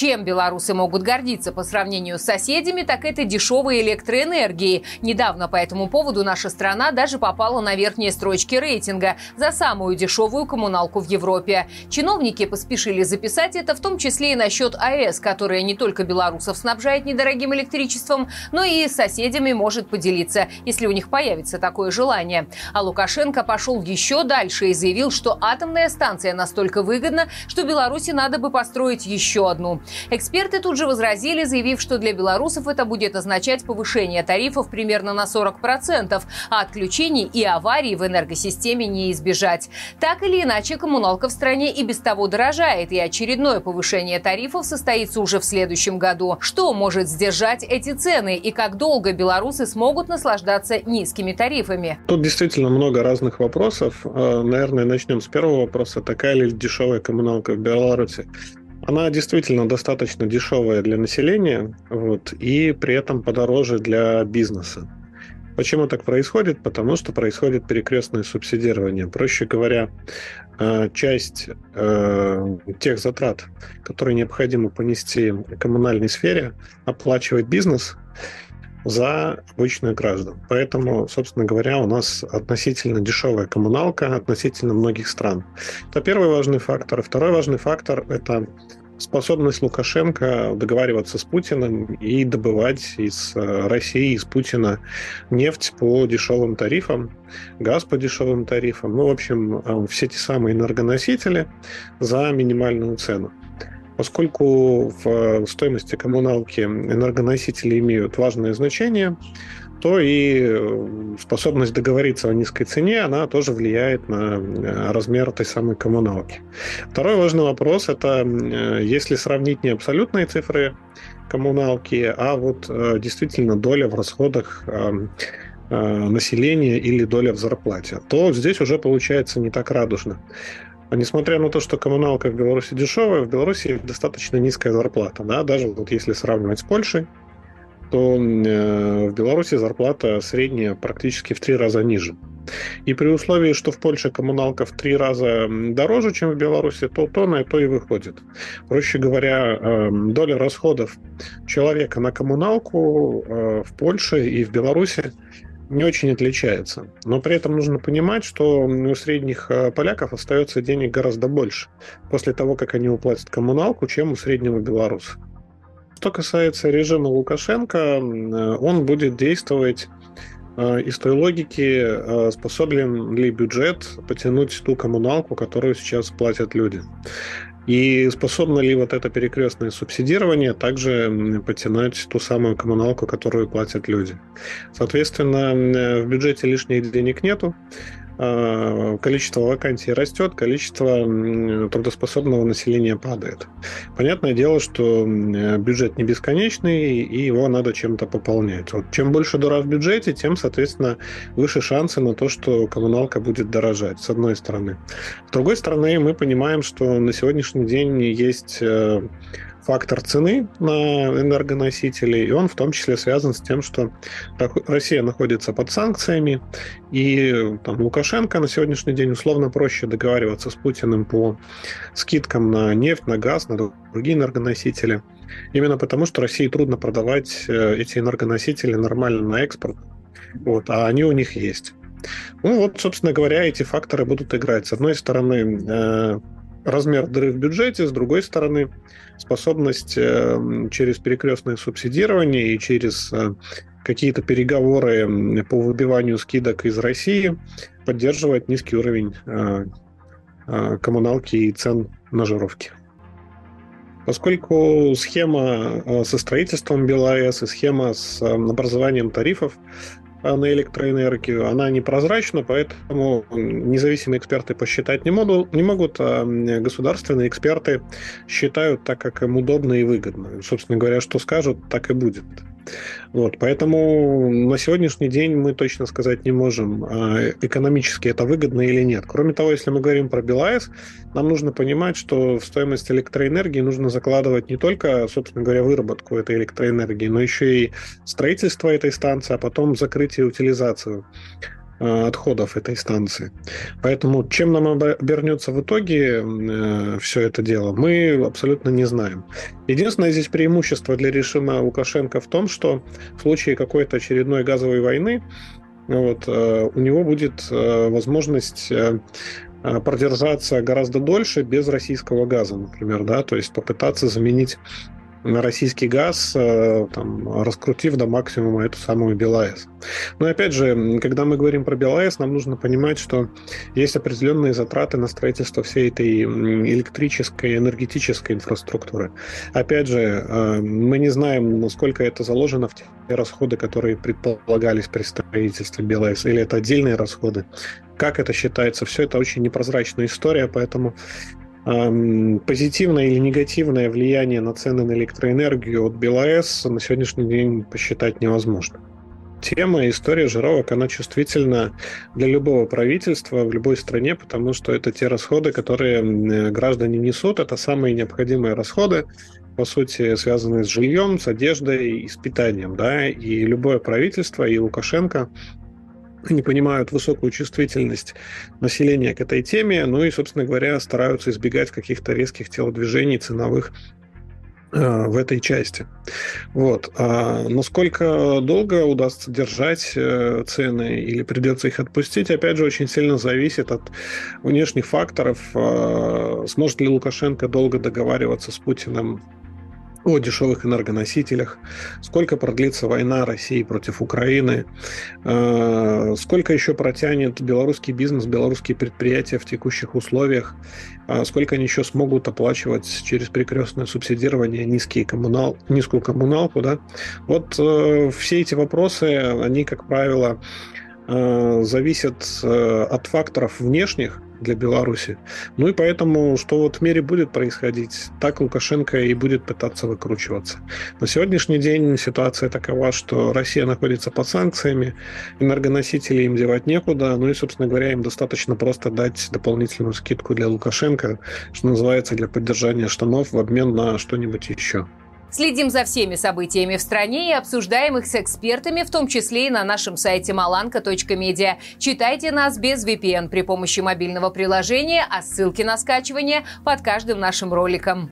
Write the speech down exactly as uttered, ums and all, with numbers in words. Чем белорусы могут гордиться по сравнению с соседями, так это дешевой электроэнергией. Недавно по этому поводу наша страна даже попала на верхние строчки рейтинга за самую дешевую коммуналку в Европе. Чиновники поспешили записать это, в том числе и насчет АЭС, которая не только белорусов снабжает недорогим электричеством, но и с соседями может поделиться, если у них появится такое желание. А Лукашенко пошел еще дальше и заявил, что атомная станция настолько выгодна, что Беларуси надо бы построить еще одну. Эксперты тут же возразили, заявив, что для белорусов это будет означать повышение тарифов примерно на сорок процентов, а отключений и аварий в энергосистеме не избежать. Так или иначе, коммуналка в стране и без того дорожает, и очередное повышение тарифов состоится уже в следующем году. Что может сдержать эти цены и как долго белорусы смогут наслаждаться низкими тарифами? Тут действительно много разных вопросов. Наверное, начнем с первого вопроса. Такая ли дешевая коммуналка в Беларуси? Она действительно достаточно дешевая для населения, вот, и при этом подороже для бизнеса. Почему так происходит? Потому что происходит перекрестное субсидирование. Проще говоря, часть э, тех затрат, которые необходимо понести в коммунальной сфере, оплачивает бизнес за обычных граждан. Поэтому, собственно говоря, у нас относительно дешевая коммуналка относительно многих стран. Это первый важный фактор. Второй важный фактор – это способность Лукашенко договариваться с Путиным и добывать из России, из Путина нефть по дешевым тарифам, газ по дешевым тарифам. Ну, в общем, все те самые энергоносители за минимальную цену. Поскольку в стоимости коммуналки энергоносители имеют важное значение, то и способность договориться о низкой цене, она тоже влияет на размер этой самой коммуналки. Второй важный вопрос – это если сравнить не абсолютные цифры коммуналки, а вот действительно доля в расходах населения или доля в зарплате, то здесь уже получается не так радужно. Несмотря на то, что коммуналка в Беларуси дешевая, в Беларуси достаточно низкая зарплата. Да? Даже вот если сравнивать с Польшей, то в Беларуси зарплата средняя практически в три раза ниже. И при условии, что в Польше коммуналка в три раза дороже, чем в Беларуси, то то на то и выходит. Проще говоря, доля расходов человека на коммуналку в Польше и в Беларуси не очень отличается. Но при этом нужно понимать, что у средних поляков остается денег гораздо больше после того, как они уплатят коммуналку, чем у среднего белоруса. Что касается режима Лукашенко, он будет действовать из той логики, способен ли бюджет потянуть ту коммуналку, которую сейчас платят люди. И способно ли вот это перекрестное субсидирование также потянуть ту самую коммуналку, которую платят люди? Соответственно, в бюджете лишних денег нету, количество вакансий растет, количество трудоспособного населения падает. Понятное дело, что бюджет не бесконечный, и его надо чем-то пополнять. Вот чем больше дыра в бюджете, тем, соответственно, выше шансы на то, что коммуналка будет дорожать, с одной стороны. С другой стороны, мы понимаем, что на сегодняшний день есть фактор цены на энергоносители, и он в том числе связан с тем, что Россия находится под санкциями, и там, Лукашенко на сегодняшний день условно проще договариваться с Путиным по скидкам на нефть, на газ, на другие энергоносители, именно потому, что России трудно продавать эти энергоносители нормально на экспорт, вот, а они у них есть. Ну вот, собственно говоря, эти факторы будут играть. С одной стороны, э- размер дыры в бюджете, с другой стороны, способность через перекрестное субсидирование и через какие-то переговоры по выбиванию скидок из России поддерживать низкий уровень коммуналки и цен на жировки. Поскольку схема со строительством БелАЭС и схема с образованием тарифов на электроэнергию, она непрозрачна, поэтому независимые эксперты посчитать не могут, не могут, а государственные эксперты считают так, как им удобно и выгодно. Собственно говоря, что скажут, так и будет. Вот, поэтому на сегодняшний день мы точно сказать не можем, экономически это выгодно или нет. Кроме того, если мы говорим про БелАЭС, нам нужно понимать, что в стоимость электроэнергии нужно закладывать не только, собственно говоря, выработку этой электроэнергии, но еще и строительство этой станции, а потом закрытие и утилизацию отходов этой станции. Поэтому чем нам обернется в итоге э, все это дело, мы абсолютно не знаем. Единственное здесь преимущество для режима Лукашенко в том, что в случае какой-то очередной газовой войны вот, э, у него будет э, возможность... Э, продержаться гораздо дольше без российского газа, например, да, то есть попытаться заменить российский газ, там, раскрутив до максимума эту самую БелАЭС. Но опять же, когда мы говорим про БелАЭС, нам нужно понимать, что есть определенные затраты на строительство всей этой электрической, энергетической инфраструктуры. Опять же, мы не знаем, насколько это заложено в те расходы, которые предполагались при строительстве БелАЭС, или это отдельные расходы. Как это считается? Все это очень непрозрачная история, поэтому позитивное или негативное влияние на цены на электроэнергию от БелАЭС на сегодняшний день посчитать невозможно. Тема, история жировок, она чувствительна для любого правительства в любой стране, потому что это те расходы, которые граждане несут, это самые необходимые расходы, по сути, связанные с жильем, с одеждой и с питанием, да, и любое правительство, и Лукашенко не понимают высокую чувствительность населения к этой теме, ну и, собственно говоря, стараются избегать каких-то резких телодвижений ценовых э, в этой части. Вот. А насколько долго удастся держать э, цены или придется их отпустить, опять же, очень сильно зависит от внешних факторов. Э, сможет ли Лукашенко долго договариваться с Путиным о дешевых энергоносителях, сколько продлится война России против Украины, сколько еще протянет белорусский бизнес, белорусские предприятия в текущих условиях, сколько они еще смогут оплачивать через перекрестное субсидирование низкие коммунал, низкую коммуналку. Да? Вот все эти вопросы, они, как правило, зависят от факторов внешних для Беларуси. Ну и поэтому, что вот в мире будет происходить, так Лукашенко и будет пытаться выкручиваться. На сегодняшний день ситуация такова, что Россия находится под санкциями, энергоносители им девать некуда, ну и, собственно говоря, им достаточно просто дать дополнительную скидку для Лукашенко, что называется, для поддержания штанов в обмен на что-нибудь еще. Следим за всеми событиями в стране и обсуждаем их с экспертами, в том числе и на нашем сайте маланка точка медиа. Читайте нас без ви пи эн при помощи мобильного приложения, а ссылки на скачивание под каждым нашим роликом.